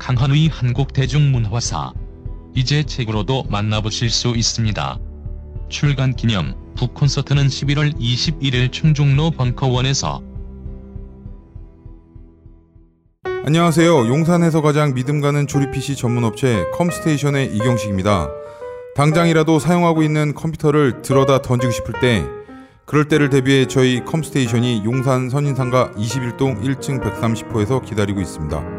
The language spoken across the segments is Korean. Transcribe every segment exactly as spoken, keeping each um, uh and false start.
강헌의 한국 대중문화사, 이제 책으로도 만나보실 수 있습니다. 출간 기념 북 콘서트는 십일월 이십일일 충종로 벙커원에서. 안녕하세요. 용산에서 가장 믿음 가는 조립 피씨 전문 업체 컴스테이션의 이경식입니다. 당장이라도 사용하고 있는 컴퓨터를 들어다 던지고 싶을 때, 그럴 때를 대비해 저희 컴스테이션이 용산 선인상가 이십일동 일층 백삼십호에서 기다리고 있습니다.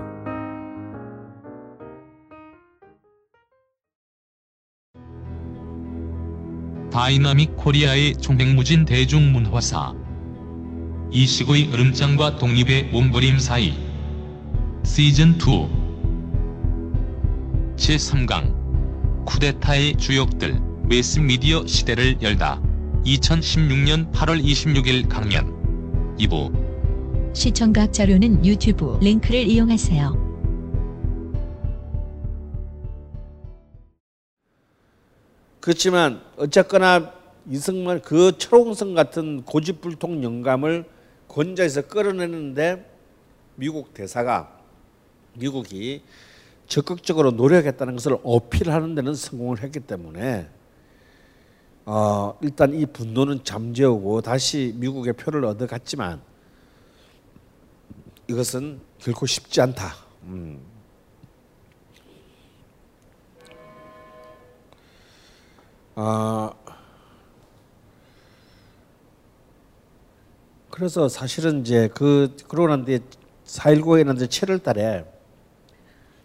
다이나믹 코리아의 총백무진 대중문화사, 이 시구의 으름장과 독립의 몸부림 사이 시즌 투 제삼강 쿠데타의 주역들, 매스미디어 시대를 열다 이천십육년 팔월 이십육일 강연 이부. 시청각 자료는 유튜브 링크를 이용하세요. 그렇지만 어쨌거나 이승만 그 철옹성 같은 고집불통 영감을 권좌에서 끌어내는데 미국 대사가, 미국이 적극적으로 노력했다는 것을 어필하는 데는 성공을 했기 때문에 어, 일단 이 분노는 잠재우고 다시 미국의 표를 얻어갔지만 이것은 결코 쉽지 않다. 음. 아, 그래서 사실은 이제 그, 그러고 난 뒤에 사일구에 난 뒤에 칠월 달에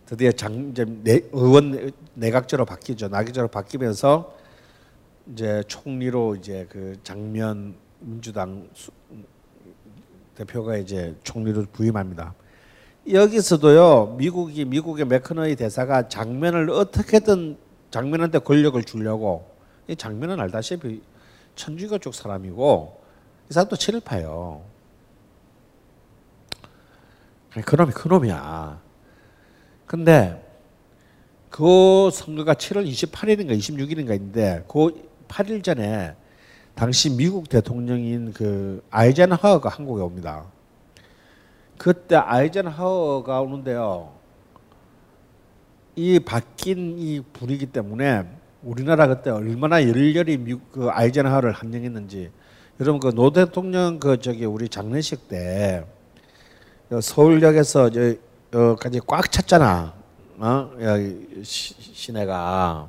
드디어 장, 이제 내, 의원 내각제로 바뀌죠. 나기제로 바뀌면서 이제 총리로 이제 그 장면 민주당 수, 대표가 이제 총리로 부임합니다. 여기서도요, 미국이, 미국의 매크너이 대사가 장면을 어떻게든 장면한테 권력을 주려고, 이 장면은 알다시피 천주교 쪽 사람이고 이 사람도 친일파예요. 그놈이 그놈이야. 근데 그 선거가 칠월 이십팔일인가 이십육일인가 있는데 그 팔일 전에 당시 미국 대통령인 그 아이젠하워가 한국에 옵니다. 그때 아이젠하워가 오는데요, 이 바뀐 이 분위기 때문에 우리나라 그때 얼마나 열렬히 미국 그 아이젠하워를 함정했는지. 여러분 그 노 대통령 그 저기 우리 장례식 때 서울역에서 저까지 꽉 찼잖아. 어? 시, 시내가.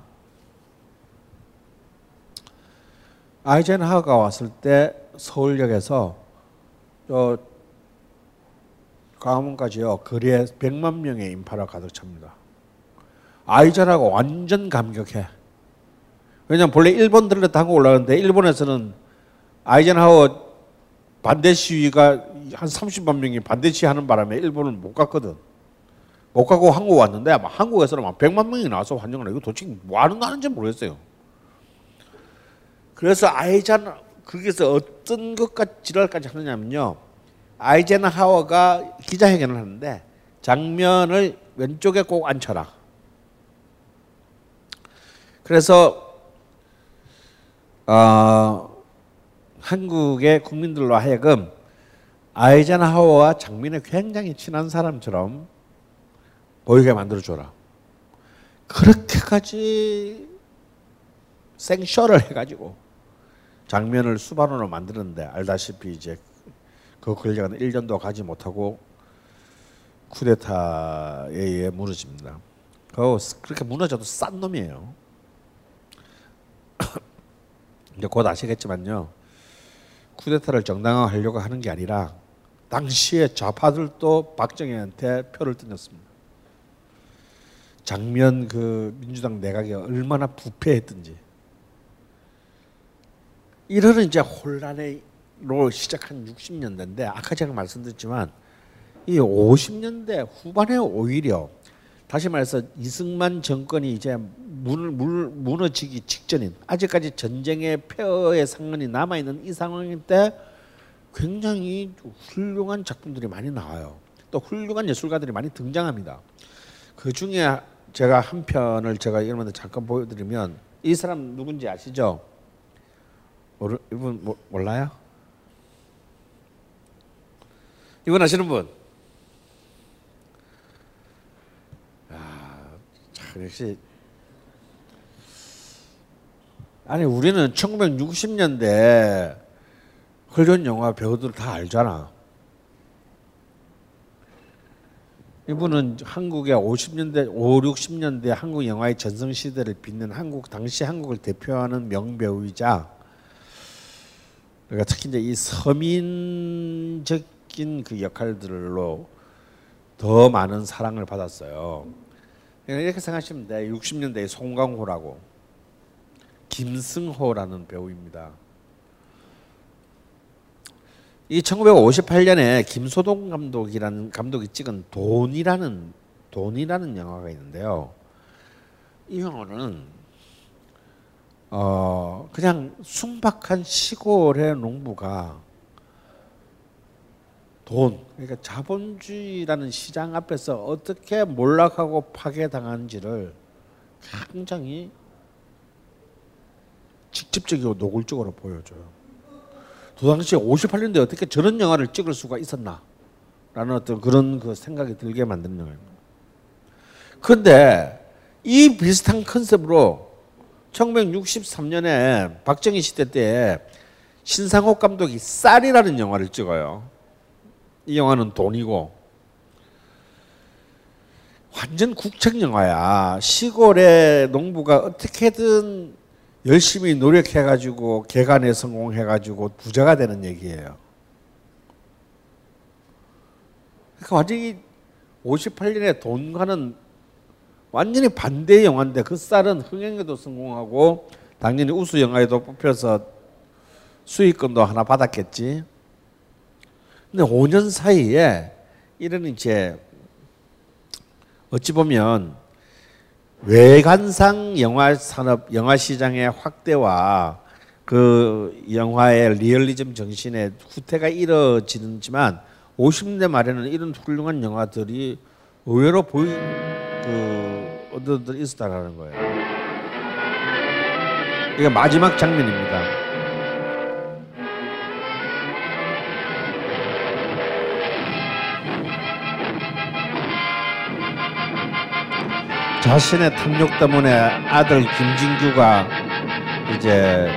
아이젠하워가 왔을 때 서울역에서 저 광화문까지요, 거리에 백만 명의 인파가 가득 찹니다. 아이젠하워가 완전 감격해. 왜냐면 본래 일본 들렸다 한국 올라가는데 일본에서는 아이젠하워 반대 시위가 한 삼십만 명이 반대 시위하는 바람에 일본을 못 갔거든. 못 가고 한국 왔는데 아마 한국에서는 막 백만 명이 나와서 환영을 해. 이거 도대체 뭐 하는 거 하는지 모르겠어요. 그래서 아이젠, 거기서 어떤 것까지 지랄까지 하느냐면요, 아이젠하워가 기자회견을 하는데 장면을 왼쪽에 꼭 앉혀라. 그래서 어, 한국의 국민들로 하여금 아이젠하워와 장면이 굉장히 친한 사람처럼 보이게 만들어줘라. 그렇게까지 생쇼를 해가지고 장면을 수반으로 만드는데 알다시피 이제 그 권력은 일 년도 가지 못하고 쿠데타에 의해 무너집니다. 그렇게 무너져도 싼 놈이에요. 이제 곧 아시겠지만요, 쿠데타를 정당화하려고 하는 게 아니라 당시의 좌파들도 박정희한테 표를 던졌습니다. 작년 그 민주당 내각이 얼마나 부패했든지. 이런 이제 혼란으로 시작한 육십 년대인데 아까 제가 말씀드렸지만 이 오십 년대 후반에 오히려 다시 말해서 이승만 정권이 이제 물, 물, 무너지기 직전인 아직까지 전쟁의 폐허의 상흔이 남아있는 이 상황일 때 굉장히 훌륭한 작품들이 많이 나와요. 또 훌륭한 예술가들이 많이 등장합니다. 그 중에 제가 한 편을 제가 여러분들 잠깐 보여드리면 이 사람 누군지 아시죠? 모르, 이분 모, 몰라요? 이분 아시는 분? 역시 아니 우리는 천구백육십 년대 훌륭한 영화 배우들 다 알잖아. 이분은 한국의 오십 년대 오십, 육십 년대 한국 영화의 전성시대를 빛낸 한국 당시 한국을 대표하는 명배우이자 그러니까 특히 이제 이 서민적인 그 역할들로 더 많은 사랑을 받았어요. 이렇게 생각하시면 돼. 육십 년대의 송강호라고 김승호라는 배우입니다. 이 천구백오십팔 년에 김소동 감독이라는 감독이 찍은 돈이라는 돈이라는 영화가 있는데요. 이 영화는 어 그냥 순박한 시골의 농부가 돈, 그러니까 자본주의라는 시장 앞에서 어떻게 몰락하고 파괴당하는지를 굉장히 직접적이고 노골적으로 보여줘요. 그 당시에 오십팔 년대에 어떻게 저런 영화를 찍을 수가 있었나? 라는 어떤 그런 그 생각이 들게 만드는 영화입니다. 그런데 이 비슷한 컨셉으로 천구백육십삼 년에 박정희 시대 때 신상옥 감독이 쌀이라는 영화를 찍어요. 이 영화는 돈이고 완전 국책 영화야. 시골의 농부가 어떻게든 열심히 노력해가지고 개간에 성공해가지고 부자가 되는 얘기예요. 그러니까 완전히 오십팔 년의 돈과는 완전히 반대의 영화인데 그 쌀은 흥행에도 성공하고 당연히 우수 영화에도 뽑혀서 수익금도 하나 받았겠지. 근데 오 년 사이에 이런 이제 어찌 보면 외관상 영화 산업, 영화 시장의 확대와 그 영화의 리얼리즘 정신의 후퇴가 이뤄지지만 오십 년대 말에는 이런 훌륭한 영화들이 의외로 보인 그 어들들이 있었다라는 거예요. 이게 마지막 장면입니다. 자신의 탐욕 때문에 아들 김진규가 이제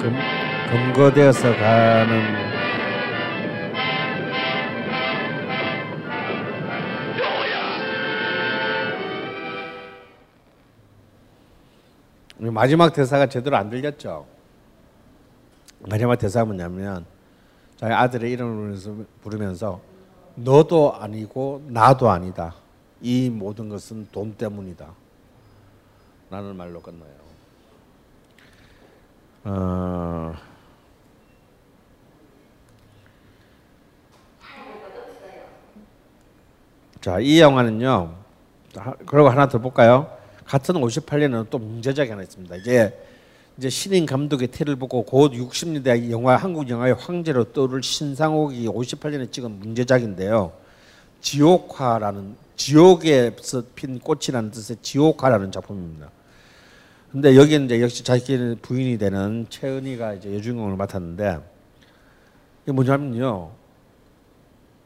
금, 검거되어서 가는 마지막 대사가 제대로 안 들렸죠. 마지막 대사가 뭐냐면 자기 아들의 이름을 부르면서 너도 아니고 나도 아니다. 이 모든 것은 돈 때문이다. 라는 말로 끝나요. 어... 자, 이 영화는요. 그리고 하나 더 볼까요? 같은 오십팔 년에는 또 문제작이 하나 있습니다. 이제 이제 신인 감독의 태를 보고 곧 육십 년대 영화 한국 영화의 황제로 떠오를 신상옥이 오십팔 년에 찍은 문제작인데요. 지옥화라는 지옥에서 핀 꽃이라는 뜻의 지옥화라는 작품입니다. 근데 여기 이제 역시 자기 부인이 되는 최은희가 이제 여주인공을 맡았는데 이게 뭐냐면요,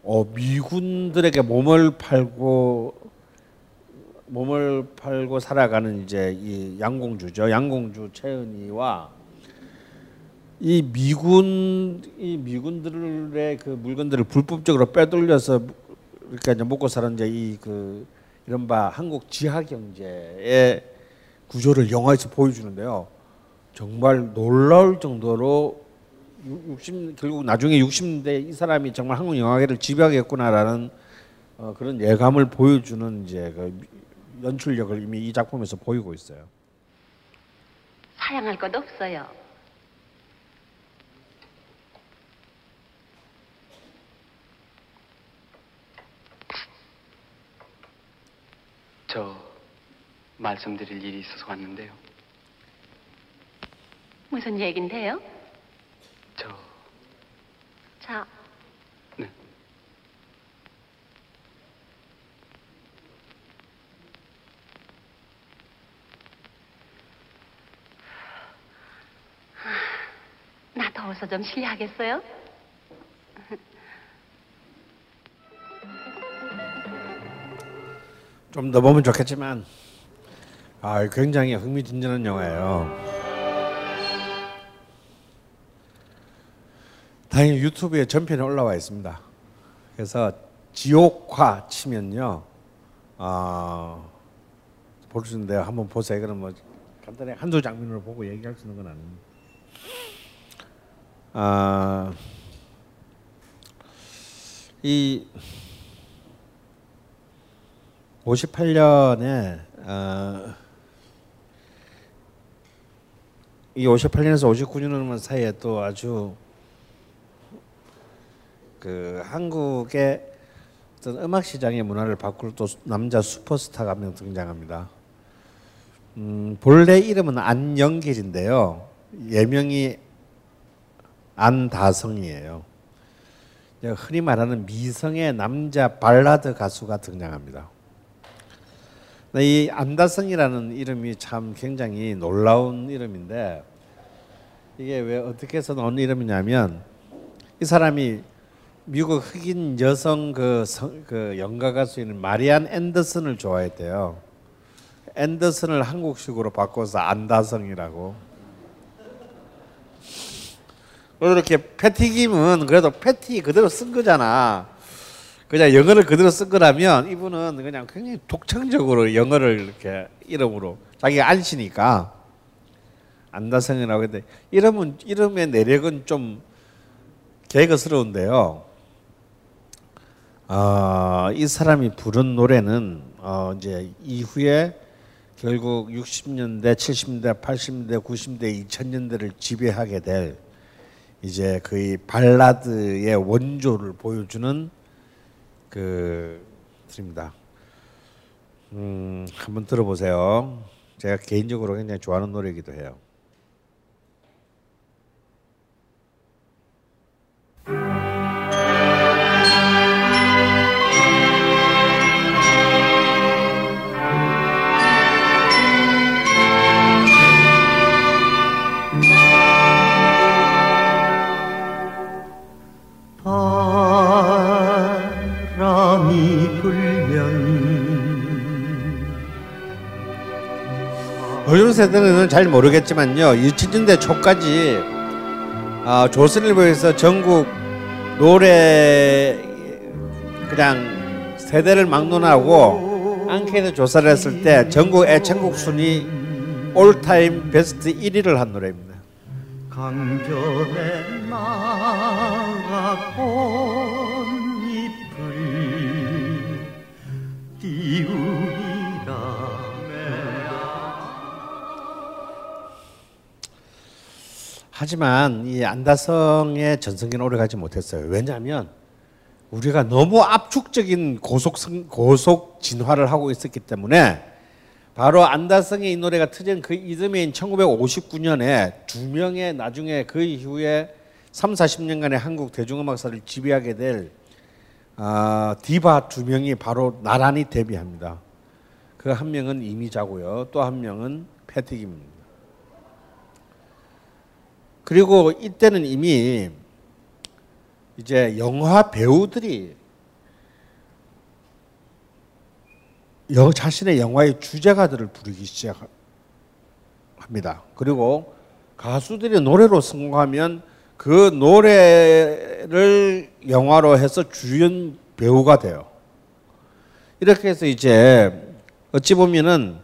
어, 미군들에게 몸을 팔고 몸을 팔고 살아가는 이제 이 양공주죠. 양공주 최은희와 이 미군 이 미군들의 그 물건들을 불법적으로 빼돌려서 그러니까 이제 먹고 사는 이제 이 그 이른바 한국 지하 경제의 구조를 영화에서 보여주는데요. 정말 놀라울 정도로 육십 결국 나중에 육십 년대 이 사람이 정말 한국 영화계를 지배하겠구나라는 어, 그런 예감을 보여주는 이제 그 연출력을 이미 이 작품에서 보이고 있어요. 사양할 것 없어요. 저 말씀드릴 일이 있어서 왔는데요. 무슨 얘긴데요? 저... 자... 네. 나 더워서 좀 실례하겠어요? 좀 더 보면 좋겠지만 아, 굉장히 흥미진진한 영화예요. 다행히 유튜브에 전편이 올라와 있습니다. 그래서 지옥화 치면요, 어, 볼 수 있는데요. 한번 보세요. 그럼 뭐 간단히 한두 장면을 보고 얘기할 수 있는 건 아닙니다. 아, 이 오십팔 년에 어, 이 오십팔 년에서 오십구 년 사이에 또 아주 그 한국의 어떤 음악 시장의 문화를 바꿀 또 남자 슈퍼스타가 한 명 등장합니다. 음, 본래 이름은 안영길인데요, 예명이 안다성이에요. 흔히 말하는 미성의 남자 발라드 가수가 등장합니다. 이 안다성이라는 이름이 참 굉장히 놀라운 이름인데, 이게 왜 어떻게 해서 나온 이름이냐면 이 사람이 미국 흑인 여성 그, 성, 그 연가 가수인 마리안 앤더슨을 좋아했대요. 앤더슨을 한국식으로 바꿔서 안다성이라고. 그리고 이렇게 패티김은 그래도 패티 그대로 쓴 거잖아. 그냥 영어를 그대로 쓴 거라면 이분은 그냥 굉장히 독창적으로 영어를 이렇게 이름으로 자기가 안시니까 안다성이라고 했는데, 이름은, 이름의 내력은 좀 개그스러운데요. 어, 이 사람이 부른 노래는 어, 이제 이후에 결국 육십 년대, 칠십 년대, 팔십 년대, 구십 년대, 이천 년대를 지배하게 될 이제 거의 발라드의 원조를 보여주는 그 드립니다. 음, 한번 들어보세요. 제가 개인적으로 굉장히 좋아하는 노래이기도 해요. 바람이 불면 요즘 세대는 잘 모르겠지만요, 이천 년대 초까지 아, 조선일보에서 전국 노래 그냥 세대를 막론하고 앙케이트 조사를 했을 때 전국 애창곡 순위 올타임 베스트 일 위를 한 노래입니다. 강변에 나가본 잎을 띄우리라. 하지만 이 안다성의 전성기는 오래가지 못했어요. 왜냐하면 우리가 너무 압축적인 고속 고속 진화를 하고 있었기 때문에, 바로 안다성의 이 노래가 터진 그 이듬해인 천구백오십구 년에 두 명의 나중에 그 이후에 삼사십 년간의 한국 대중음악사를 지배하게 될 어, 디바 두 명이 바로 나란히 데뷔합니다. 그 한 명은 이미자고요, 또 한 명은 패티김입니다. 그리고 이때는 이미 이제 영화 배우들이 여, 자신의 영화의 주제가들을 부르기 시작합니다. 그리고 가수들이 노래로 성공하면 그 노래를 영화로 해서 주연 배우가 돼요. 이렇게 해서 이제 어찌 보면은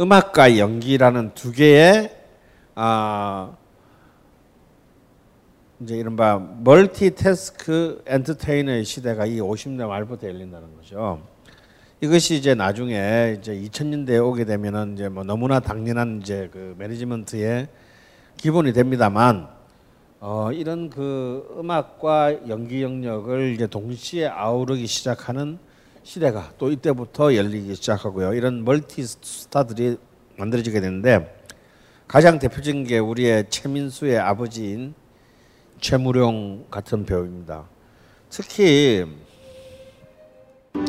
음악과 연기라는 두 개의 아, 이제 이른바 멀티태스크 엔터테이너의 시대가 이 오십 년 말부터 열린다는 거죠. 이것이 이제 나중에 이제 이천 년대에 오게 되면은 이제 뭐 너무나 당연한 이제 그 매니지먼트의 기본이 됩니다만, 어 이런 그 음악과 연기 영역을 이제 동시에 아우르기 시작하는 시대가 또 이때부터 열리기 시작하고요. 이런 멀티 스타들이 만들어지게 되는데, 가장 대표적인 게 우리의 최민수의 아버지인 최무룡 같은 배우입니다. 특히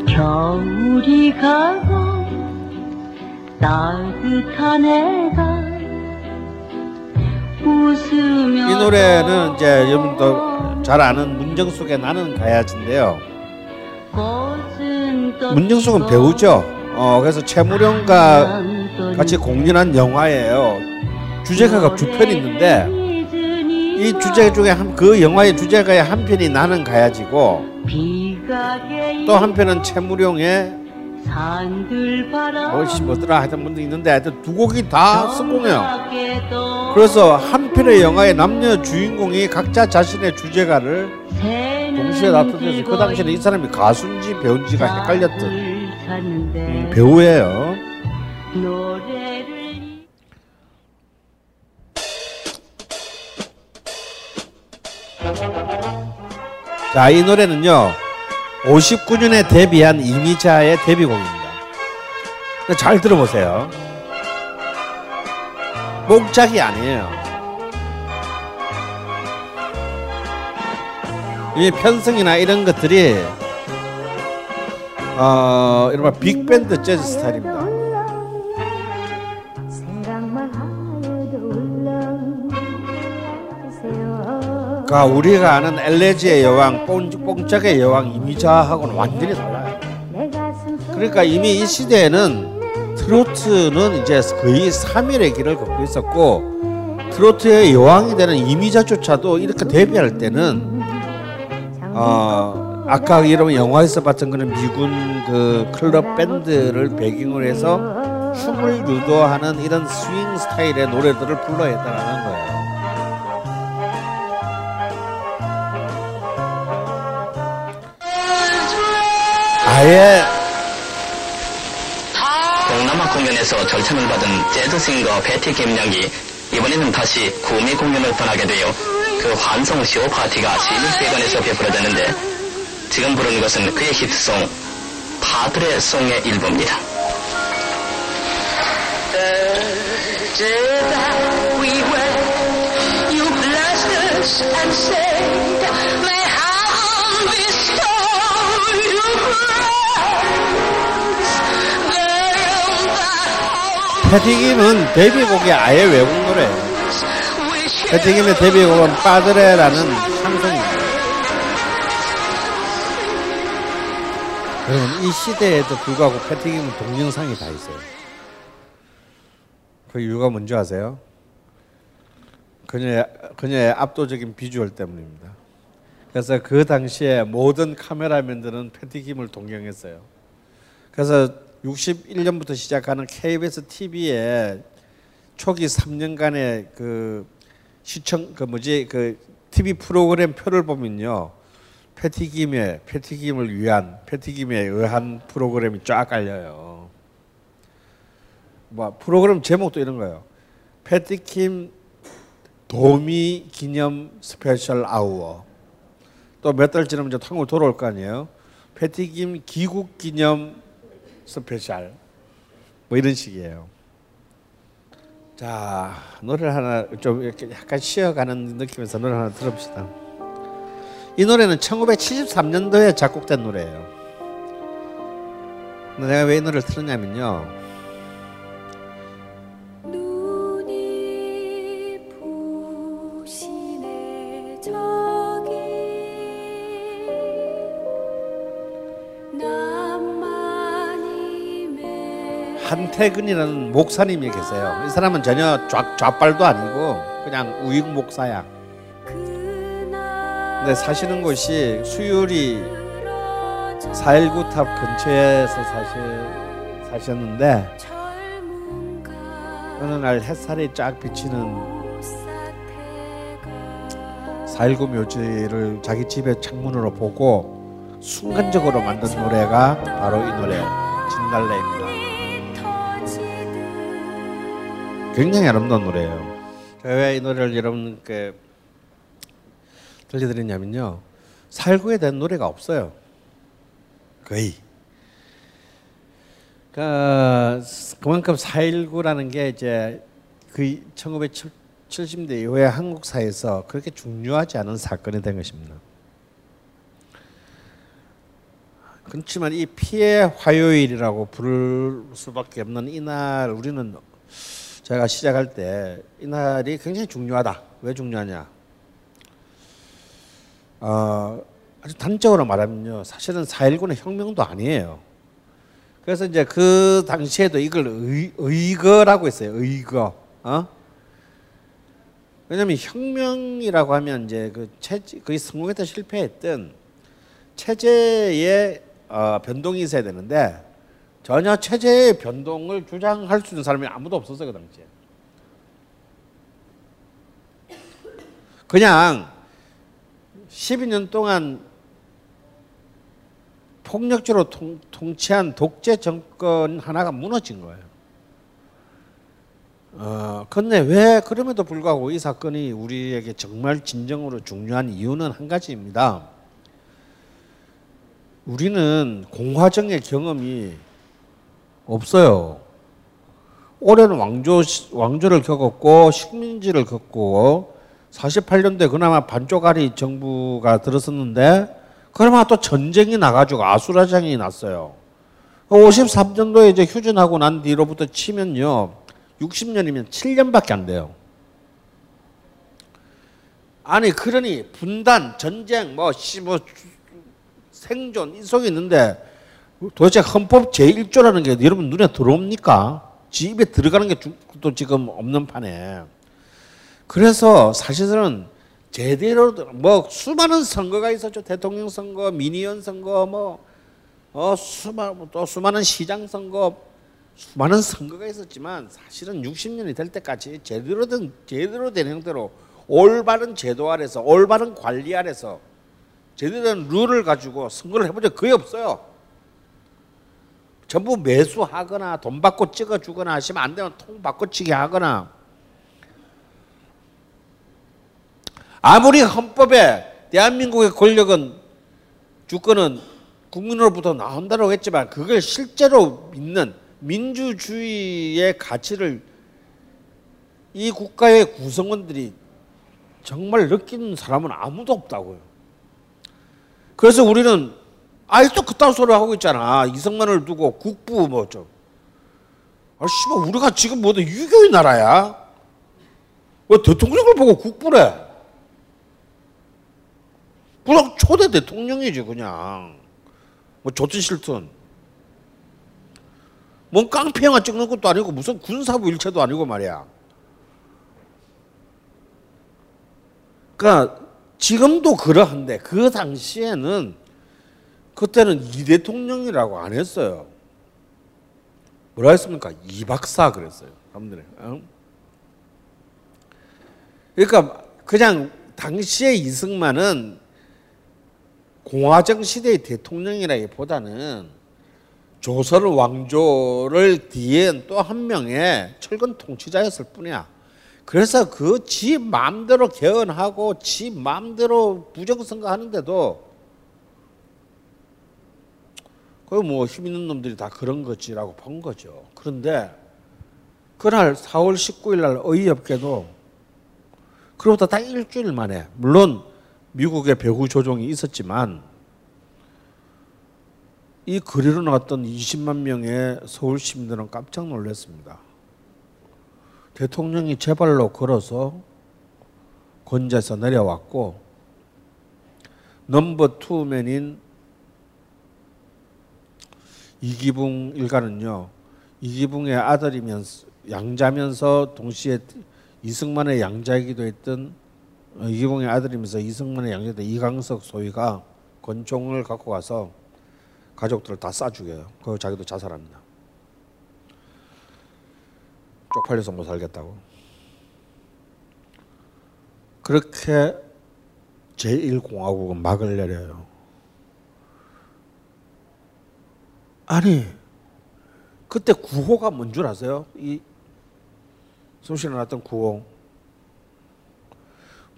겨울이 가고 따뜻한 해가 웃으며, 이 노래는 이제 여러분도 잘 아는 문정숙의 나는 가야지인데요. 문정숙은 배우죠. 어, 그래서 최무룡과 같이 공연한 영화예요. 주제가가 두 편이 있는데, 이 주제 중에 한, 그 영화의 주제가의 한 편이 나는 가야지고, 또 한편은 최무룡의 뭐더라 하던 분도 있는데, 하여튼 두 곡이 다 성공해요. 그래서 한 편의 영화의 남녀 주인공이 각자 자신의 주제가를 동시에 나타내서, 그 당시에는 이 사람이 가수인지 배우인지가 헷갈렸던 음, 배우예요. 자, 이 노래는요 오십구 년에 데뷔한 이미자의 데뷔곡입니다. 잘 들어보세요. 목작이 아니에요. 이 편성이나 이런 것들이 어, 이른바 빅밴드 재즈 스타일입니다. 그러니까 우리가 아는 엘레지의 여왕, 뽕짝의 여왕 이미자하고는 완전히 달라요. 그러니까 이미 이 시대에는 트로트는 이제 거의 삼 일의 길을 걷고 있었고, 트로트의 여왕이 되는 이미자조차도 이렇게 데뷔할 때는 어, 아까 여러분 영화에서 봤던 그런 미군 그 클럽 밴드를 배경으로 해서 춤을 유도하는 이런 스윙 스타일의 노래들을 불러야 했다는 거예요. 아예 동남아 공연에서 절찬을 받은 재즈싱어 패티김 양이 이번에는 다시 구미 공연을 떠나게 되어 그 환송 쇼 파티가 시립세관에서 베풀어졌는데, 지금 부르는 것은 그의 힙송 파드레 송의 일부입니다. 패티김은 데뷔곡이 아예 외국 노래예요. 패티김의 데뷔곡은 빠드레라는 샹송입니다. 여러분, 이 시대에도 불구하고 패티김은 동영상이 다 있어요. 그 이유가 뭔지 아세요? 그녀의, 그녀의 압도적인 비주얼 때문입니다. 그래서 그 당시에 모든 카메라맨들은 패티김을 동경했어요. 그래서 육십일 년부터 시작하는 케이비에스 티비의 초기 삼 년간의 그 시청 그 뭐지 그 티비 프로그램 표를 보면요, 패티김의 패티김을 위한 패티김에 의한 프로그램이 쫙 깔려요. 뭐 프로그램 제목도 이런 거예요. 패티김 도미 기념 스페셜 아워. 또 몇 달 지나면 이제 한국 돌아올 거 아니에요. 패티김 귀국 기념 스페셜, 뭐 이런 식이에요. 자, 노래를 하나 좀 이렇게 약간 쉬어가는 느낌에서 노래 하나 들읍시다. 이 노래는 천구백칠십삼 년도에 작곡된 노래예요. 근데 내가 왜 이 노래를 틀었냐면요, 한태근이라는 목사님이 계세요. 이 사람은 전혀 좌, 좌빨도 아니고 그냥 우익 목사야. 근데 사시는 곳이 수유리 사일구 탑 근처에서 사시, 사셨는데 어느 날 햇살이 쫙 비치는 사일구 묘지를 자기 집의 창문으로 보고 순간적으로 만든 노래가 바로 이 노래 진달래입니다. 굉장히 아름다운 노래예요. 제가 왜 이 노래를 여러분께 들려드리냐면요, 사일구에 대한 노래가 없어요. 거의. 그러니까 그만큼 사일구라는 게 이제 그 천구백칠십년대 이후에 한국사에서 그렇게 중요하지 않은 사건이 된 것입니다. 그렇지만 이 피해 화요일이라고 부를 수밖에 없는 이날, 우리는 제가 시작할 때 이날이 굉장히 중요하다. 왜 중요하냐? 어, 아주 단적으로 말하면요, 사실은 사일구는 혁명도 아니에요. 그래서 이제 그 당시에도 이걸 의, 의거라고 했어요. 의거. 어? 왜냐하면 혁명이라고 하면 이제 그 체제, 그게 성공했든 실패했든 체제의 어, 변동이 있어야 되는데 전혀 체제의 변동을 주장할 수 있는 사람이 아무도 없었어요, 그 당시에. 그냥 십이 년 동안 폭력적으로 통, 통치한 독재 정권 하나가 무너진 거예요. 어, 근데 왜 그럼에도 불구하고 이 사건이 우리에게 정말 진정으로 중요한 이유는 한 가지입니다. 우리는 공화정의 경험이 없어요. 올해는 왕조, 왕조를 겪었고 식민지를 겪고 사십팔년도에 그나마 반쪽아리 정부가 들었었는데 그나마 또 전쟁이 나가지고 아수라장이 났어요. 오십삼년도에 이제 휴전하고 난 뒤로부터 치면요, 육십년이면 칠년밖에 안 돼요. 아니 그러니 분단, 전쟁, 뭐, 뭐 생존, 이 속에 있는데 도대체 헌법 제일조라는 게 여러분 눈에 들어옵니까? 지 입에 들어가는 게 또 지금 없는 판에. 그래서 사실은 제대로 뭐 수많은 선거가 있었죠. 대통령 선거, 민의원 선거, 뭐 어, 수많은 또 수많은 시장 선거, 수많은 선거가 있었지만 사실은 육십 년이 될 때까지 제대로 된 제대로 된 형태로 올바른 제도 아래서 올바른 관리 아래서 제대로 된 룰을 가지고 선거를 해본 적이 거의 없어요. 전부 매수하거나 돈 받고 찍어주거나 하시면 안 되면 통 바꿔치기 하거나. 아무리 헌법에 대한민국의 권력은 주권은 국민으로부터 나온다고 했지만 그걸 실제로 믿는 민주주의의 가치를 이 국가의 구성원들이 정말 느끼는 사람은 아무도 없다고요. 그래서 우리는 아직도 그딴 소리 하고 있잖아. 이승만을 두고 국부 뭐 좀. 아 씨발, 우리가 지금 뭐든 유교의 나라야. 왜 대통령을 보고 국부래? 그냥 초대 대통령이지 그냥. 뭐 좋든 싫든. 뭔 깡패 영화 찍는 것도 아니고 무슨 군사부 일체도 아니고 말이야. 그러니까 지금도 그러한데 그 당시에는 그때는 이 대통령이라고 안 했어요. 뭐라 했습니까? 이 박사 그랬어요. 사람들이. 그러니까 그냥 당시에 이승만은 공화정 시대의 대통령이라기보다는 조선 왕조를 뒤엔 또 한 명의 철권 통치자였을 뿐이야. 그래서 그 지 마음대로 개헌하고 지 마음대로 부정선거 하는데도 그 뭐 힘 있는 놈들이 다 그런 거지라고 본 거죠. 그런데 그날 사월 십구일 날 어이없게도 그로부터 딱 일주일 만에, 물론 미국의 배후 조종이 있었지만 이 거리로 나갔던 이십만 명의 서울 시민들은 깜짝 놀랐습니다. 대통령이 제 발로 걸어서 권좌에서 내려왔고 넘버 투맨인 이기붕 일가는요, 이기붕의 아들이면서 양자면서 동시에 이승만의 양자이기도 했던, 이기붕의 아들이면서 이승만의 양자였던 이강석 소위가 권총을 갖고 가서 가족들을 다 쏴 죽여요. 그리고 자기도 자살합니다. 쪽팔려서 못 살겠다고. 그렇게 제일 공화국은 막을 내려요. 아니 그때 구호가 뭔 줄 아세요? 이 소신을 났던 구호.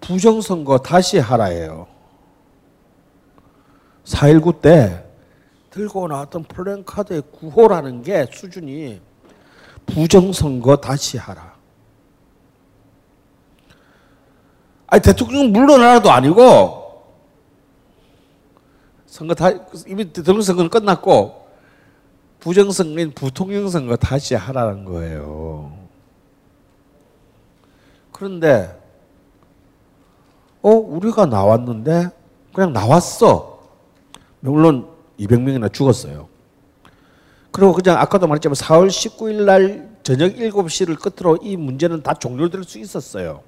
부정선거 다시 하라예요. 사 일구 때 들고 나왔던 플랜카드의 구호라는 게 수준이 부정선거 다시 하라. 아니 대통령 물러나라도 아니고 선거 다 이미 대통령 선거는 끝났고 부정선거인 부통령 선거 다시 하라는 거예요. 그런데 어 우리가 나왔는데 그냥 나왔어. 물론 이백 명이나 죽었어요. 그리고 그냥 아까도 말했지만 사월 십구일 날 저녁 일곱 시를 끝으로 이 문제는 다 종료될 수 있었어요.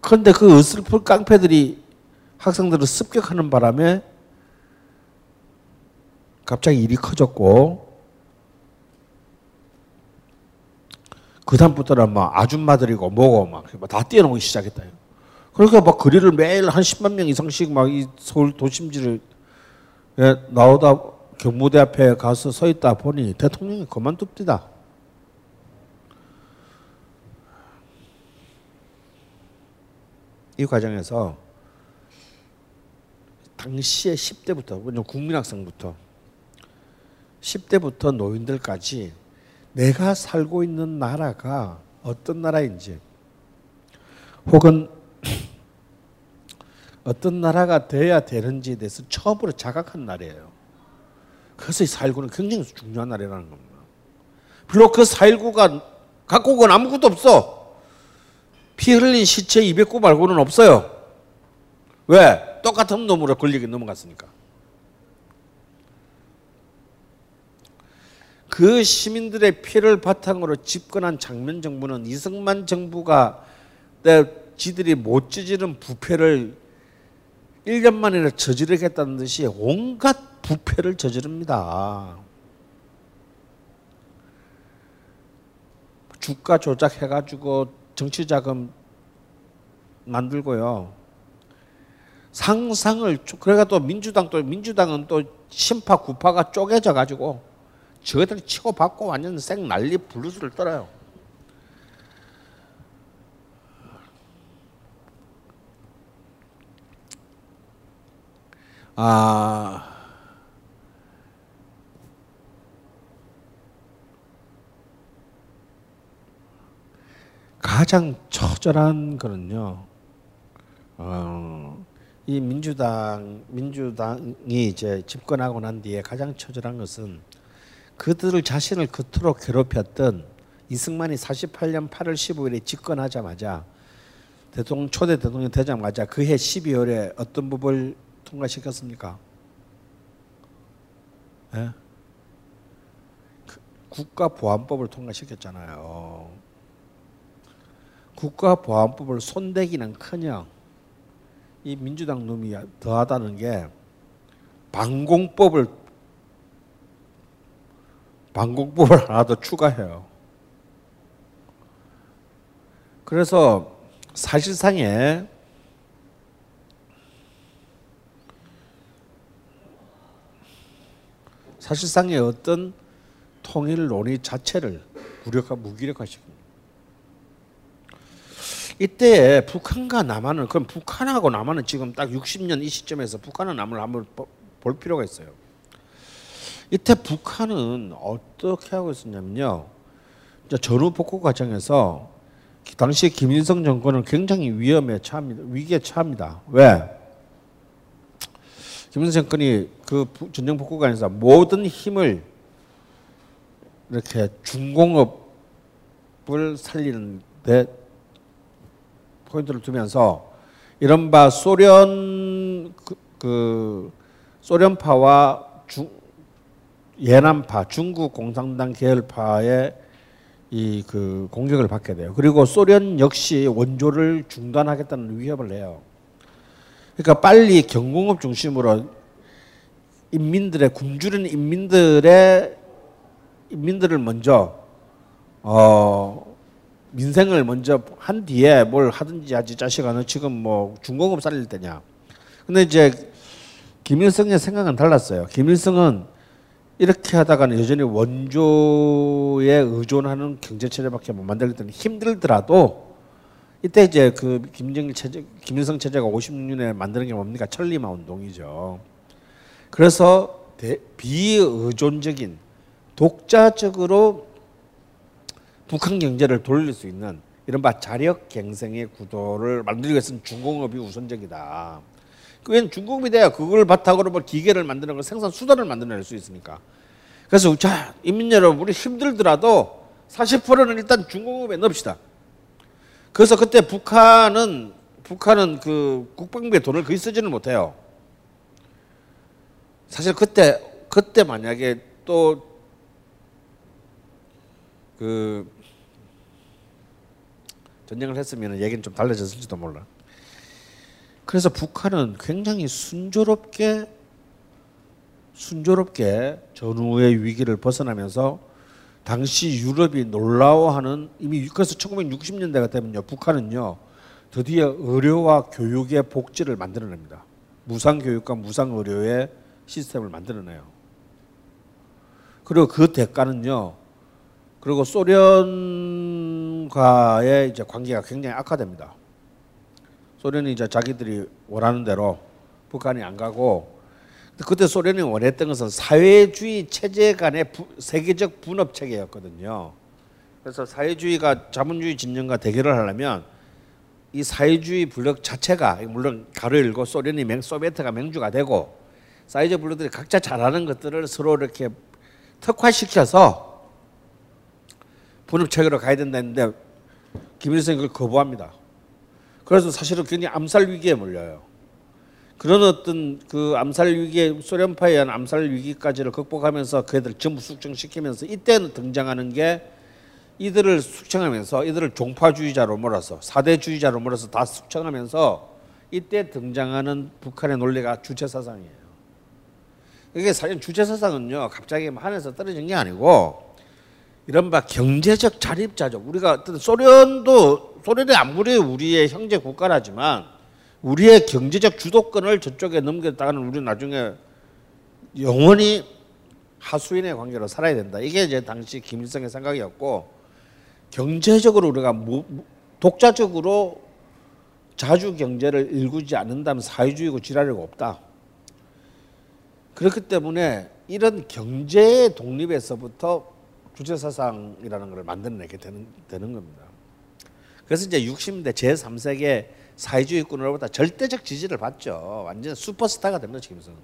그런데 그 어설픈 깡패들이 학생들을 습격하는 바람에 갑자기 일이 커졌고 그 다음부터는 막 아줌마들이고 뭐고 막 다 뛰어넘기 시작했다. 그러니까 막 거리를 매일 한 십만 명 이상씩 막 이 서울 도심지를 나오다 경무대 앞에 가서 서 있다 보니 대통령이 그만둡디다. 이 과정에서 당시에 십 대부터 국민학생부터 십 대부터 노인들까지 내가 살고 있는 나라가 어떤 나라인지 혹은 어떤 나라가 돼야 되는지에 대해서 처음으로 자각한 날이에요. 그래서 이 사 일구는 굉장히 중요한 날이라는 겁니다. 비록 그 사 일구가 갖고 온 건 아무것도 없어. 피 흘린 시체 이백 구 말고는 없어요. 왜? 똑같은 놈으로 권력이 넘어갔으니까. 그 시민들의 피를 바탕으로 집권한 장면 정부는 이승만 정부가 지들이 못 저지른 부패를 일 년 만에 저지르겠다는 듯이 온갖 부패를 저지릅니다. 주가 조작해가지고 정치자금 만들고요. 상상을 그러니까 또 민주당 또 민주당은 또 신파 구파가 쪼개져 가지고 저희들이 치고 받고 완전 생 난리 블루스를 떨어요. 아. 가장 처절한 거는요. 어, 이 민주당 민주당이 이제 집권하고 난 뒤에 가장 처절한 것은 그들을 자신을 그토록 괴롭혔던 이승만이 사십팔 년 팔월 십오일에 집권하자마자 대통령 초대 대통령 되자마자 그해 십이월에 어떤 법을 통과시켰습니까? 예? 그 국가보안법을 통과시켰잖아요. 국가보안법을 손대기는커녕 이 민주당 놈이 더하다는 게 방공법을 방공법을 하나 더 추가해요. 그래서 사실상에 사실상의 어떤 통일 논의 자체를 무력화 무기력화시킵니다. 이때 북한과 남한은 그럼 북한하고 남한은 지금 딱 육십 년 이 시점에서 북한과 남한을 한번 볼 필요가 있어요. 이때 북한은 어떻게 하고 있었냐면요. 전후 복구 과정에서 당시 김일성 정권은 굉장히 위험에 처합니다. 위기에 처합니다. 왜? 김일성 정권이 그 전쟁 복구 과정에서 모든 힘을 이렇게 중공업을 살리는 데 포인트를 두면서 이른바 소련 그, 그 소련파와 중, 예남파 중국 공산당 계열파의 이 그 공격을 받게 돼요. 그리고 소련 역시 원조를 중단하겠다는 위협을 해요. 그러니까 빨리 경공업 중심으로 인민들의 굶주린 인민들의 인민들을 먼저 어. 민생을 먼저 한 뒤에 뭘 하든지 하지 자식아 너 지금 뭐 중공업 살릴 때냐 근데 이제 김일성의 생각은 달랐어요. 김일성은 이렇게 하다가는 여전히 원조에 의존하는 경제 체제밖에 못 만들기 때문에 힘들더라도 이때 이제 그 김정일 체제, 김일성 체제가 오십육 년에 만드는 게 뭡니까? 천리마 운동이죠. 그래서 대, 비의존적인 독자적으로 북한 경제를 돌릴 수 있는 이른바 자력갱생의 구도를 만들기 위해서는 중공업이 우선적이다. 왜냐하면 중공업이 돼야 그걸 바탕으로 뭐 기계를 만드는 걸 생산 수단을 만들어낼 수 있으니까. 그래서 자, 인민 여러분, 우리 힘들더라도 사십 퍼센트는 일단 중공업에 넣읍시다. 그래서 그때 북한은 북한은 그 국방비에 돈을 거의 쓰지는 못해요. 사실 그때 그때 만약에 또 그 전쟁을 했으면 얘기는 좀 달라졌을지도 몰라. 그래서 북한은 굉장히 순조롭게 순조롭게 전후의 위기를 벗어나면서 당시 유럽이 놀라워하는 이미 그래서 천구백육십 년대가 되면요 북한은요 드디어 의료와 교육의 복지를 만들어냅니다. 무상 교육과 무상 의료의 시스템을 만들어내요. 그리고 그 대가는요. 그리고 소련과의 이제 관계가 굉장히 악화됩니다. 소련이 이제 자기들이 원하는 대로 북한이 안 가고, 그때 소련이 원했던 것은 사회주의 체제 간의 부, 세계적 분업 체계였거든요. 그래서 사회주의가 자본주의 진영과 대결을 하려면 이 사회주의 블록 자체가 물론 가로일고 소련이 맹, 소비에트가 맹주가 되고 사회적 블록들이 각자 잘하는 것들을 서로 이렇게 특화시켜서 분업 체계로 가야 된다 했는데 김일성이 그걸 거부합니다. 그래서 사실은 굉장히 암살 위기에 몰려요. 그런 어떤 그 암살 위기에 소련파에 의한 암살 위기까지를 극복하면서 그애들 전부 숙청시키면서 이때는 등장하는 게 이들을 숙청하면서 이들을 종파주의자로 몰아서 사대주의자로 몰아서 다 숙청하면서 이때 등장하는 북한의 논리가 주체사상이에요. 이게 사실 주체사상은요 갑자기 하늘에서 떨어진 게 아니고 이른바 경제적 자립자족. 우리가 어떤 소련도 소련이 아무리 우리의 형제 국가라지만 우리의 경제적 주도권을 저쪽에 넘겼다가는 우리는 나중에 영원히 하수인의 관계로 살아야 된다. 이게 이제 당시 김일성의 생각이었고 경제적으로 우리가 무, 독자적으로 자주 경제를 일구지 않는다면 사회주의고 지랄이고 없다. 그렇기 때문에 이런 경제의 독립에서부터 주체사상이라는 걸 만들어내게 되는, 되는 겁니다. 그래서 이제 육십 년대 제삼 세계 사회주의꾼으로부터 절대적 지지를 받죠. 완전 슈퍼스타가 됩니다. 지금서는.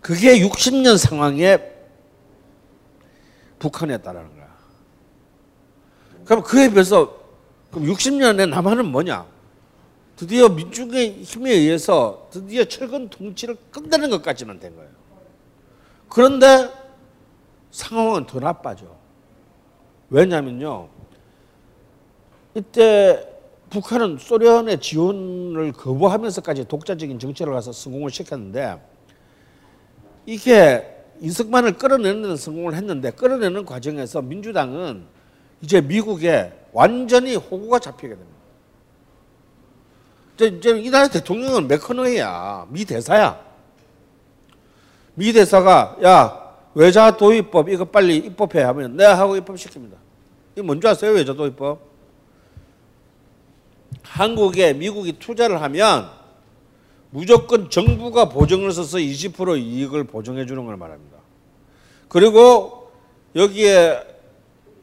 그게 육십 년 상황에 북한이었다라는 거야. 그럼 그에 비해서 그럼 육십 년에 남한은 뭐냐? 드디어 민중의 힘에 의해서 드디어 철근 통치를 끝내는 것까지만 된 거예요. 그런데 상황은 더 나빠져. 왜냐면요. 이때 북한은 소련의 지원을 거부하면서까지 독자적인 정치를 가서 성공을 시켰는데 이게 이승만을 끌어내는 데는 성공을 했는데 끌어내는 과정에서 민주당은 이제 미국에 완전히 호구가 잡히게 됩니다. 이제, 이제 이 나라 대통령은 맥커너이야. 미 대사야. 미 대사가 야 외자 도입법 이거 빨리 입법해 하면 내가 하고 입법시킵니다. 이거 뭔지 아세요? 외자 도입법. 한국에 미국이 투자를 하면 무조건 정부가 보증을 써서 이십 퍼센트 이익을 보증해 주는 걸 말합니다. 그리고 여기에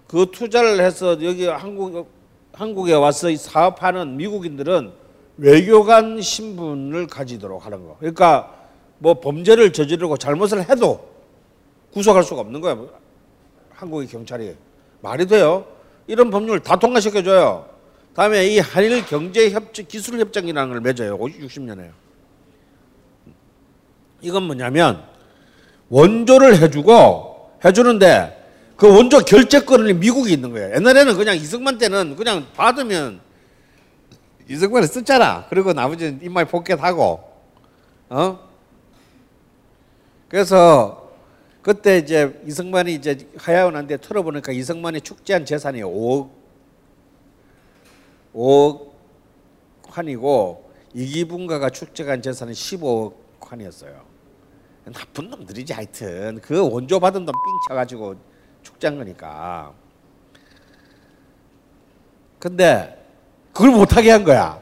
그 투자를 해서 여기 한국, 한국에 와서 사업하는 미국인들은 외교관 신분을 가지도록 하는 거. 그러니까 뭐 범죄를 저지르고 잘못을 해도 구속할 수가 없는 거야. 한국의 경찰이. 말이 돼요? 이런 법률을 다 통과시켜줘요. 다음에 이 한일 경제협정, 기술협정이라는 걸 맺어요. 육십 년에. 이건 뭐냐면 원조를 해주고 해주는데 그 원조 결재권이 미국이 있는 거예요. 옛날에는 그냥 이승만 때는 그냥 받으면 이승만을 썼잖아. 그리고 나머지는 입마에 포켓하고. 어? 그래서 그때 이제 이승만이 이제 하야은한테 털어보니까 이승만이 축제한 재산이 오억 환이고 이기분가가 축적한 재산은 십오억 환이었어요. 나쁜 놈들이지 하여튼. 그 원조 받은 놈 삥 쳐가지고 축제한 거니까. 근데 그걸 못하게 한 거야.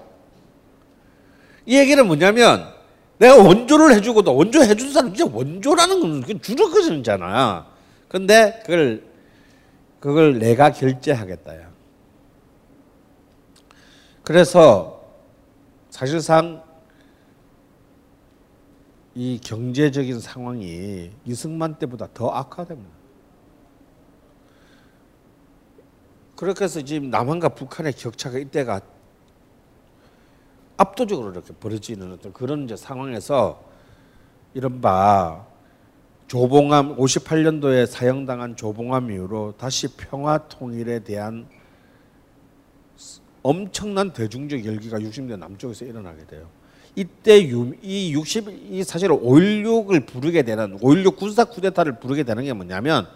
이 얘기는 뭐냐면 내가 원조를 해주고도 원조 해준 사람 진짜 원조라는 건 주력거든잖아. 근데 그걸 그걸 내가 결제하겠다야. 그래서 사실상 이 경제적인 상황이 이승만 때보다 더 악화됩니다. 그렇게 해서 지금 남한과 북한의 격차가 이때가 압도적으로 이렇게 벌어지는 어떤 그런 이제 상황에서 이른바 조봉암, 오십팔 년도에 사형당한 조봉암 이후로 다시 평화 통일에 대한 엄청난 대중적 열기가 육십 년대 남쪽에서 일어나게 돼요. 이때 유, 이 육십, 이 사실 오일육을 부르게 되는, 오일육 군사 쿠데타를 부르게 되는 게 뭐냐면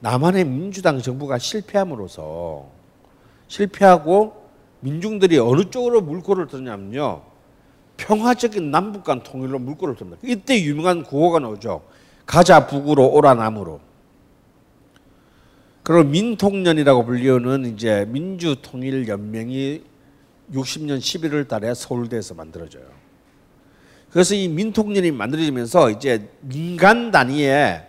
남한의 민주당 정부가 실패함으로써 실패하고 민중들이 어느 쪽으로 물꼬를 드냐면요, 평화적인 남북 간 통일로 물꼬를 듭니다. 이때 유명한 구호가 나오죠. 가자 북으로 오라 남으로. 그리고 민통년이라고 불리우는 이제 민주통일연맹이 육십 년 십일월 달에 서울대에서 만들어져요. 그래서 이 민통년이 만들어지면서 이제 민간 단위의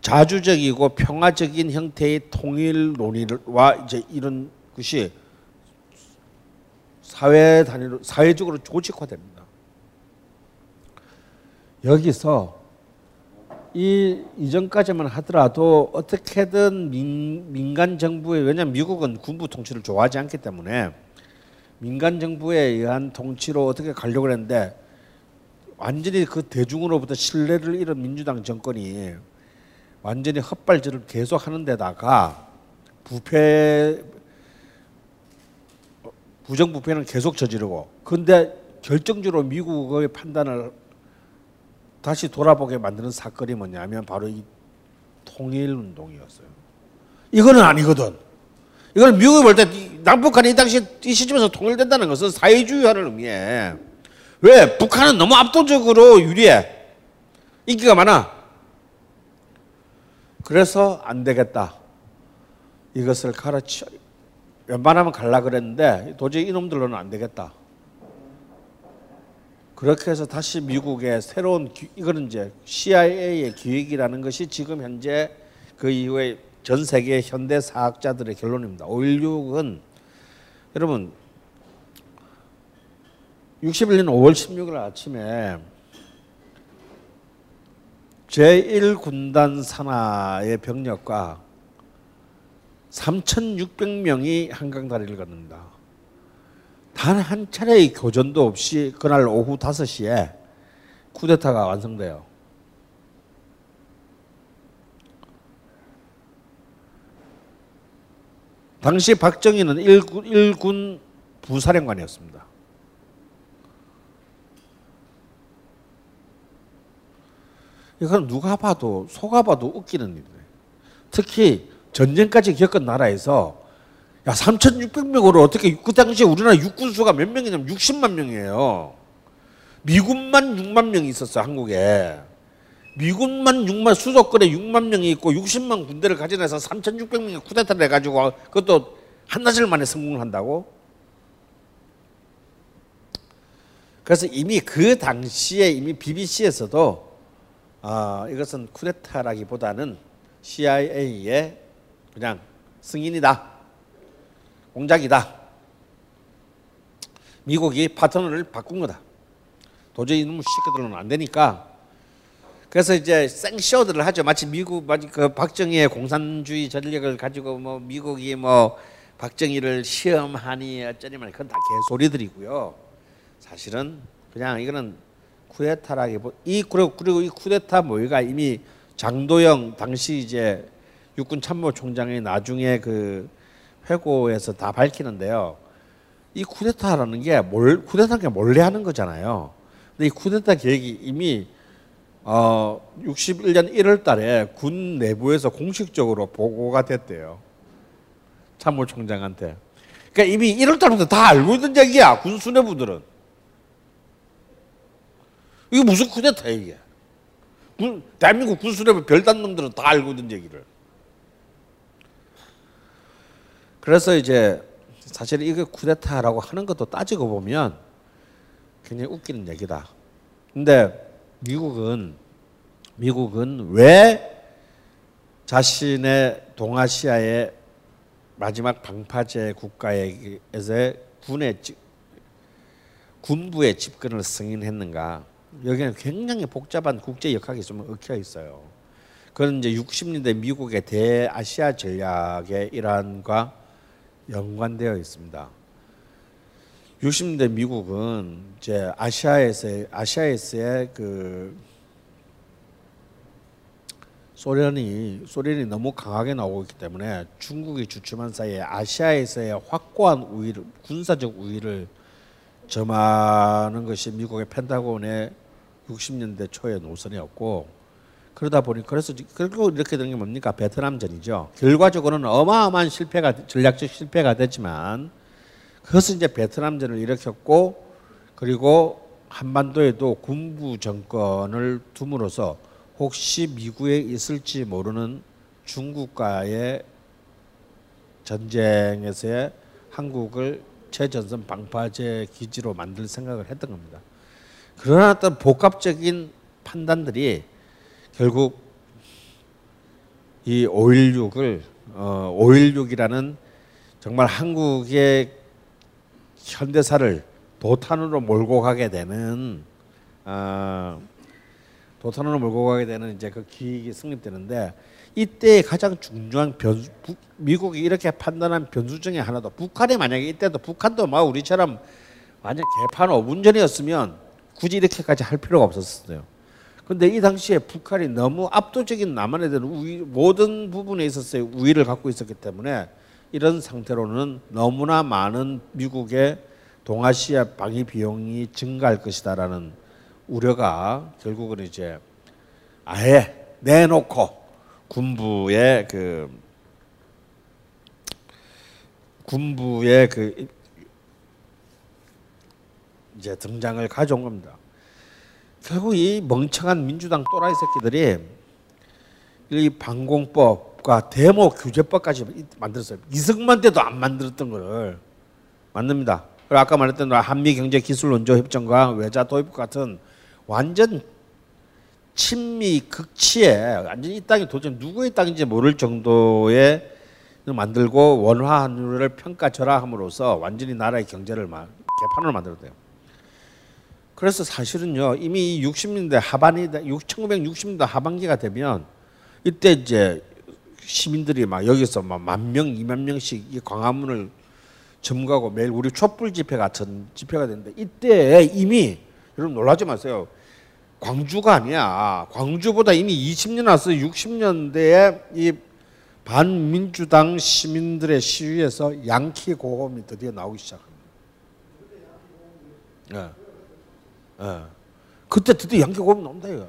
자주적이고 평화적인 형태의 통일 논의와 이제 이런 것이 사회 단위로 사회적으로 조직화됩니다. 여기서 이 이전까지만 하더라도 어떻게든 민, 민간 정부에, 왜냐면 미국은 군부 통치를 좋아하지 않기 때문에 민간 정부에 의한 통치로 어떻게 가려고 했는데 완전히 그 대중으로부터 신뢰를 잃은 민주당 정권이 완전히 헛발질을 계속 하는 데다가 부패, 부정부패는 계속 저지르고, 근데 결정적으로 미국의 판단을 다시 돌아보게 만드는 사건이 뭐냐면 바로 이 통일운동이었어요. 이거는 아니거든. 이거는 미국이 볼 때 남북한이 이 당시 이 시점에서 통일된다는 것은 사회주의화를 의미해. 왜? 북한은 너무 압도적으로 유리해. 인기가 많아. 그래서 안 되겠다. 이것을 갈아치, 웬만하면 갈라 그랬는데 도저히 이놈들로는 안 되겠다. 그렇게 해서 다시 미국의 새로운, 이거는 이제 씨아이에이의 기획이라는 것이 지금 현재 그 이후에 전 세계 현대 사학자들의 결론입니다. 오일육은 여러분 육십일 년 오월 십육일 아침에 제일 군단 산하의 병력과 삼천육백 명이 한강다리를 건넙니다. 단 한 차례의 교전도 없이 그날 오후 다섯 시에 쿠데타가 완성돼요. 당시 박정희는 일군 부사령관이었습니다. 이건 누가 봐도, 속아 봐도 웃기는 일이에요. 특히 전쟁까지 겪은 나라에서 야, 삼천육백 명으로 어떻게, 그 당시에 우리나라 육군수가 몇 명이냐면 육십만 명이에요. 미군만 육만 명이 있었어요, 한국에. 미군만 육만, 수도권에 육만 명이 있고 육십만 군대를 가져내서 삼천육백 명의 쿠데타를 해가지고 그것도 한나절 만에 성공을 한다고? 그래서 이미 그 당시에 이미 비비씨에서도 아, 이것은 쿠데타라기보다는 씨아이에이의 그냥 승인이다. 공작이다. 미국이 파트너를 바꾼 거다. 도저히 이놈의 새끼들로는 안 되니까. 그래서 이제 생쇼들을 하죠. 마치 미국, 마치 그 박정희의 공산주의 전략을 가지고 뭐 미국이 뭐 박정희를 시험하니 어쩌니만 그건 다 개소리들이고요. 사실은 그냥 이거는 쿠데타라기보다, 이 그리고, 그리고 이 쿠데타 모의가 이미 장도영 당시 이제 육군 참모총장이 나중에 그 회고에서 다 밝히는데요. 이 쿠데타라는 게 몰, 쿠데타는 게 몰래 하는 거잖아요. 근데 이 쿠데타 계획이 이미 어, 육십일 년 일월 달에 군 내부에서 공식적으로 보고가 됐대요. 참모총장한테. 그러니까 이미 일월 달부터 다 알고 있는 얘기야. 군 수뇌부들은. 이게 무슨 쿠데타 얘기야. 군, 대한민국 군 수뇌부 별단 놈들은 다 알고 있는 얘기를. 그래서 이제 사실 이게 쿠데타라고 하는 것도 따지고 보면 굉장히 웃기는 얘기다. 근데 미국은 미국은 왜 자신의 동아시아의 마지막 방파제 국가에서 군의 군부의 집권을 승인했는가? 여기는 굉장히 복잡한 국제 역학이 좀 얽혀 있어요. 그건 이제 육십 년대 미국의 대아시아 전략의 일환과 연관되어 있습니다. 육십 년대 미국은 이제 아시아에서의 아시아에서의 그 소련이 소련이 너무 강하게 나오고 있기 때문에 중국이 주춤한 사이에 아시아에서의 확고한 우위를 군사적 우위를 점하는 것이 미국의 펜타곤의 육십 년대 초의 노선이었고, 그러다 보니 그래서 결국 이렇게 된 게 뭡니까? 베트남전이죠. 결과적으로는 어마어마한 실패가 전략적 실패가 됐지만 그것은 이제 베트남전을 일으켰고, 그리고 한반도에도 군부 정권을 둠으로써 혹시 미국에 있을지 모르는 중국과의 전쟁에서의 한국을 최전선 방파제 기지로 만들 생각을 했던 겁니다. 그러나 어떤 복합적인 판단들이 결국 이 오일육을 어, 오일육이라는 정말 한국의 현대사를 도탄으로 몰고 가게 되는 어, 도탄으로 몰고 가게 되는 이제 그 기익이 성립되는데, 이때 가장 중요한 변수, 부, 미국이 이렇게 판단한 변수 중에 하나도 북한이 만약에 이때도 북한도 막 우리처럼 완전 개판 오분전이었으면 굳이 이렇게까지 할 필요가 없었어요. 근데 이 당시에 북한이 너무 압도적인 남한에 대한 우위, 모든 부분에 있어서의 우위를 갖고 있었기 때문에 이런 상태로는 너무나 많은 미국의 동아시아 방위 비용이 증가할 것이다라는 우려가 결국은 이제 아예 내놓고 군부의 그 군부의 그 이제 등장을 가져온 겁니다. 결국 이 멍청한 민주당 또라이 새끼들이 이 방공법과 데모 규제법까지 만들었어요. 이승만 때도 안 만들었던 거를 만듭니다. 그리고 아까 말했던 한미 경제 기술 논조 협정과 외자 도입 같은 완전 친미 극치에 완전 이 땅이 도저히 누구의 땅인지 모를 정도의 만들고 원화환율을 평가절하함으로써 완전히 나라의 경제를 개판으로 만들었대요. 그래서 사실은요 이미 육십 년대 하반기, 천구백육십 년대 하반기가 되면 이때 이제 시민들이 막 여기서 막 만 명, 이만 명씩 이 광화문을 점거하고 매일 우리 촛불 집회 같은 집회가 되는데, 이때 이미 여러분 놀라지 마세요. 광주가 아니야. 광주보다 이미 이십 년 앞서 육십 년대에 이 반민주당 시민들의 시위에서 양키 고음이 드디어 나오기 시작합니다. 예. 예. 그때 드디어 양키 고음이 나온다 이거.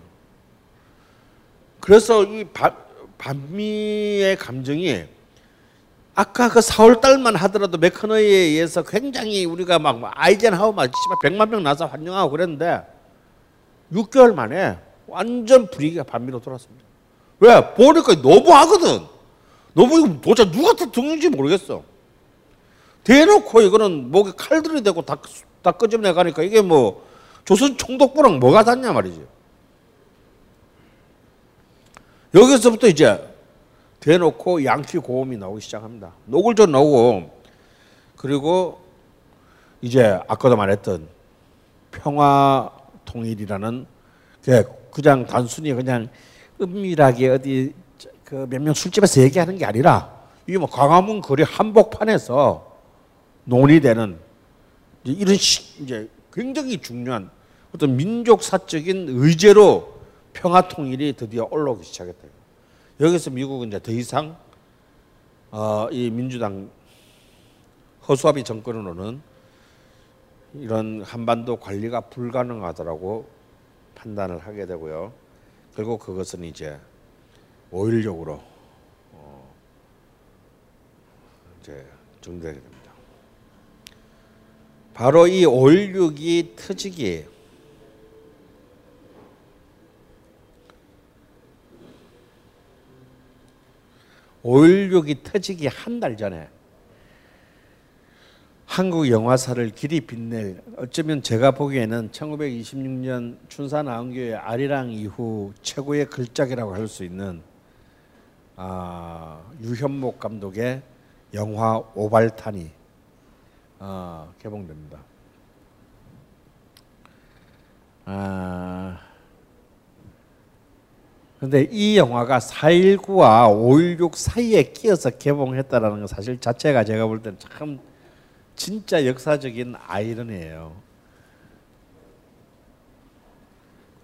그래서 이 바, 반미의 감정이 아까 그 사월 달만 하더라도 맥커너에 의해서 굉장히 우리가 막 아이젠하워 막 백만 명 나서 환영하고 그랬는데 육 개월 만에 완전 분위기가 반미로 돌았습니다. 왜? 보니까 너무하거든. 너무 도대체 누가 듣는지 모르겠어. 대놓고 이거는 목에 칼들이 대고 다, 다 끄집내가니까 이게 뭐 조선 총독부랑 뭐가 닿냐 말이지. 여기서부터 이제 대놓고 양키 고음이 나오기 시작합니다. 노골적 나오고, 그리고 이제 아까도 말했던 평화 통일이라는 게 그냥 단순히 그냥 은밀하게 어디 그 몇 명 술집에서 얘기하는 게 아니라 이게 뭐 광화문 거리 한복판에서 논의되는 이런 시, 이제 굉장히 중요한 어떤 민족사적인 의제로 평화 통일이 드디어 올라오기 시작했다. 여기서 미국은 이제 더 이상 어, 이 민주당 허수아비 정권으로는 이런 한반도 관리가 불가능하더라고 판단을 하게 되고요. 결국 그것은 이제 오일육으로 어, 이제 정리되게 됩니다. 바로 이 오일육이 터지기예요. 오일육이 터지기 한 달 전에 한국 영화사를 길이 빛낼, 어쩌면 제가 보기에는 천구백이십육 년 춘산 아흥교회 아리랑 이후 최고의 걸작이라고 할 수 있는 어, 유현목 감독의 영화 오발탄이 어, 개봉됩니다. 아... 근데 이 영화가 사 일구와 오 일육 사이에 끼어서 개봉했다라는 건 사실 자체가 제가 볼 때는 참 진짜 역사적인 아이러니예요.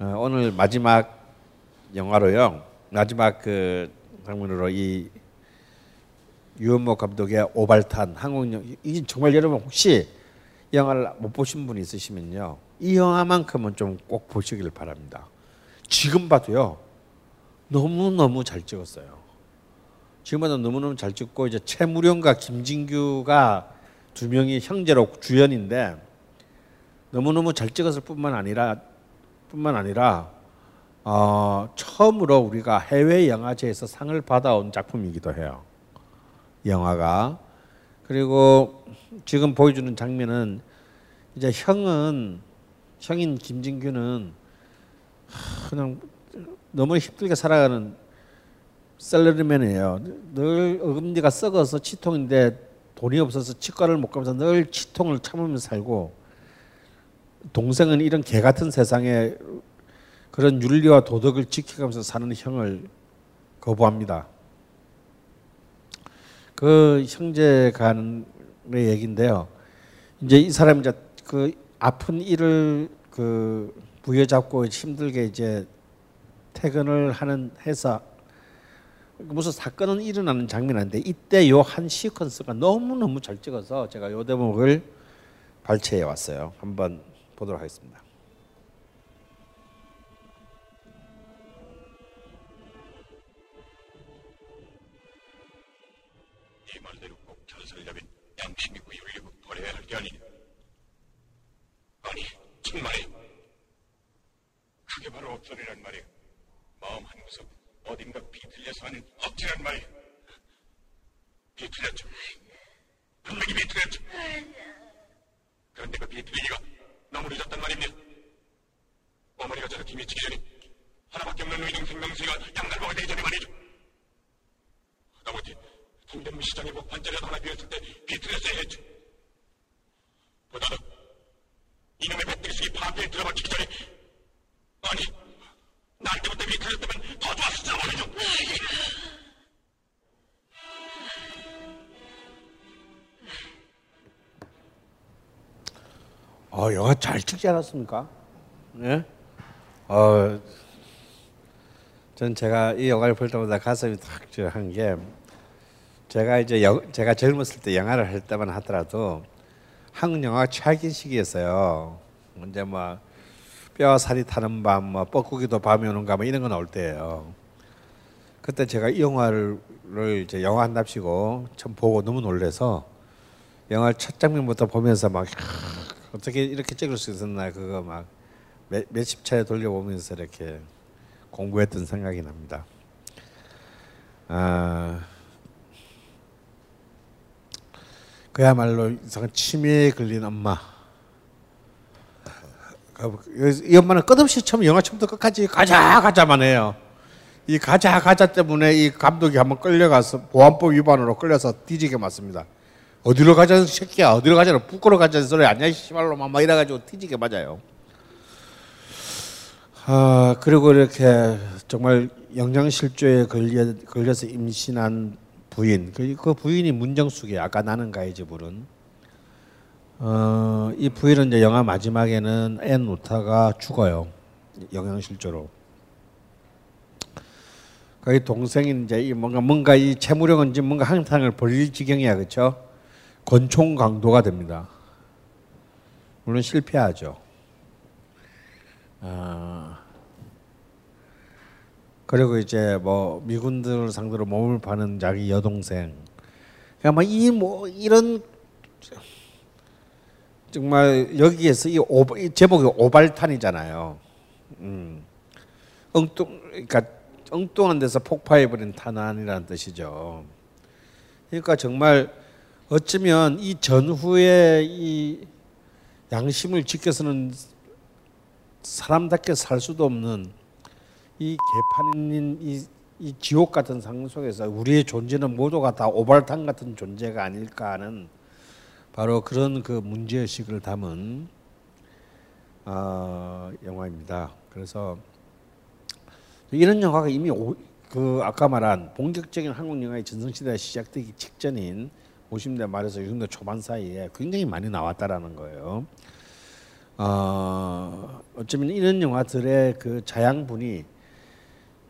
어, 오늘 마지막 영화로요. 마지막 그 장면으로 이 유현목 감독의 오발탄 한국 영화, 이 정말 여러분 혹시 영화를 못 보신 분이 있으시면요, 이 영화만큼은 좀 꼭 보시기를 바랍니다. 지금 봐도요. 너무너무 잘 찍었어요. 지금도 너무너무 잘 찍고, 이제 최무룡과 김진규가 두 명이 형제로 주연인데, 너무너무 잘 찍었을 뿐만 아니라 뿐만 아니라 어, 처음으로 우리가 해외 영화제에서 상을 받아온 작품이기도 해요. 영화가. 그리고 지금 보여주는 장면은 이제 형은 형인 김진규는 그냥 너무 힘들게 살아가는 셀러리맨이에요. 늘 어금니가 썩어서 치통인데 돈이 없어서 치과를 못 가면서 늘 치통을 참으면서 살고, 동생은 이런 개 같은 세상에 그런 윤리와 도덕을 지켜가면서 사는 형을 거부합니다. 그 형제 간의 얘기인데요. 이제 이 사람이 이제 그 아픈 이를 그 부여잡고 힘들게 이제 퇴근을 하는 회사, 무슨 사건은 일어나는 장면인데, 이때 요 한 시퀀스가 너무너무 잘 찍어서 제가 요 대목을 발췌해 왔어요. 한번 보도록 하겠습니다. 이 말대로 꼭 전설이라면 양심이고 윤리고 버려야 할 게 아니냐. 아니, 정말 그게 바로 업소리란 말이야. 마음 한 구석 어딘가 비틀려서 하는 억지란 말이야. 비틀렸죠. 분명히 비틀렸죠. 그런데 그 비틀리기가 너무 늦었단 말입니다. 어머니가 저렇게 미치기 전에 하나밖에 없는 의정 생명수가 양날보가 되기 전에 말이죠. 아버지, 동대문 시장에 뭐 반자리라도 하나 비었을 때 비틀렸어야 했죠. 보다도 이놈의 배트리스기 파편에 들어맞히기 전에, 아니, 날 때부터 미쳐졌다면 더 좋았을지도 모르죠. 어, 영화 잘 찍지 않았습니까? 예? 어, 전 제가 이 영화를 볼 때마다 가슴이 탁한 게, 제가 이제 여, 제가 젊었을 때 영화를 할 때만 하더라도 한국 영화 최악인 시기였어요. 이제 막 뼈와 살이 타는 밤, 뭐 뻐꾸기도 밤에 오는가, 뭐 이런 거 나올 때예요. 그때 제가 이 영화를 이제 영화 한답시고 처음 보고 너무 놀래서 영화 첫 장면부터 보면서 막 어떻게 이렇게 찍을 수 있었나, 그거 막 몇, 몇십 차례 돌려보면서 이렇게 공부했던 생각이 납니다. 아, 그야말로 이상한 치매에 걸린 엄마. 이 엄마는 끝없이 처음 영화 처음부터 끝까지 가자 가자만 해요. 이 가자 가자 때문에 이 감독이 한번 끌려가서 보안법 위반으로 끌려서 뒤지게 맞습니다. 어디로 가자는 새끼야, 어디로 가자는 부끄러 가자는 소리 아니야, 시발로만 막 이래가지고 뒤지게 맞아요. 아, 그리고 이렇게 정말 영양실조에 걸려 걸려서 임신한 부인, 그, 그 부인이 문정숙이에요. 아까 나는 가의 집으로는. 어, 이 부인은 이제 영화 마지막에는 앤 우타가 죽어요. 영양실조로. 거기 동생인 이제 이 뭔가 뭔가 이 채무령은 지금 뭔가 한탕을 벌릴 지경이야, 그렇죠? 권총 강도가 됩니다. 물론 실패하죠. 어, 그리고 이제 뭐 미군들 상대로 몸을 파는 자기 여동생. 그러니까 막 이 뭐 이런 정말 여기에서 이, 오, 이 제목이 오발탄이잖아요. 음. 엉뚱, 그러니까 엉뚱한 데서 폭파해버린 탄환이라는 뜻이죠. 그러니까 정말 어쩌면 이 전후에 이 양심을 지켜서는 사람답게 살 수도 없는 이 개판인 이, 이 지옥 같은 상황 속에서 우리의 존재는 모두가 다 오발탄 같은 존재가 아닐까 하는 바로 그런 그 문제의식을 담은 어, 영화입니다. 그래서 이런 영화가 이미 오, 그 아까 말한 본격적인 한국 영화의 전성시대가 시작되기 직전인 오십 년대 말에서 육십 년대 초반 사이에 굉장히 많이 나왔다라는 거예요. 어, 어쩌면 이런 영화들의 그 자양분이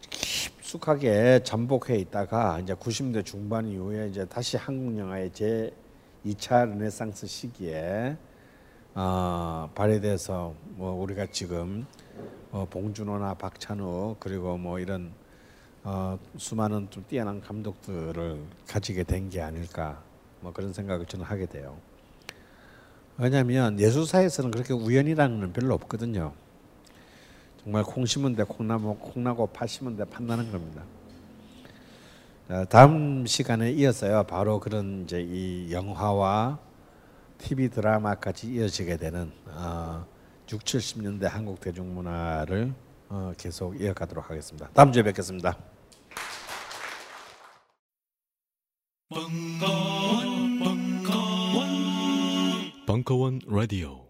깊숙하게 잠복해 있다가 이제 구십 년대 중반 이후에 이제 다시 한국 영화의 제 이 차 르네상스 시기에 어, 발휘돼서 뭐 우리가 지금 어, 봉준호나 박찬욱 그리고 뭐 이런 어, 수많은 좀 뛰어난 감독들을 가지게 된 게 아닐까 뭐 그런 생각을 저는 하게 돼요. 왜냐하면 예술사에서는 그렇게 우연이라는 건 별로 없거든요. 정말 콩 심은 데 콩나고, 콩나고 팥 심은 데 팥 나는 겁니다. 다음 시간에 이어서요. 바로 그런 이제 이 영화와 티비 드라마까지 이어지게 되는 어, 육십, 칠십 년대 한국 대중문화를 어, 계속 이어가도록 하겠습니다. 다음 주에 뵙겠습니다. 벙커원 벙커원 벙커원 라디오.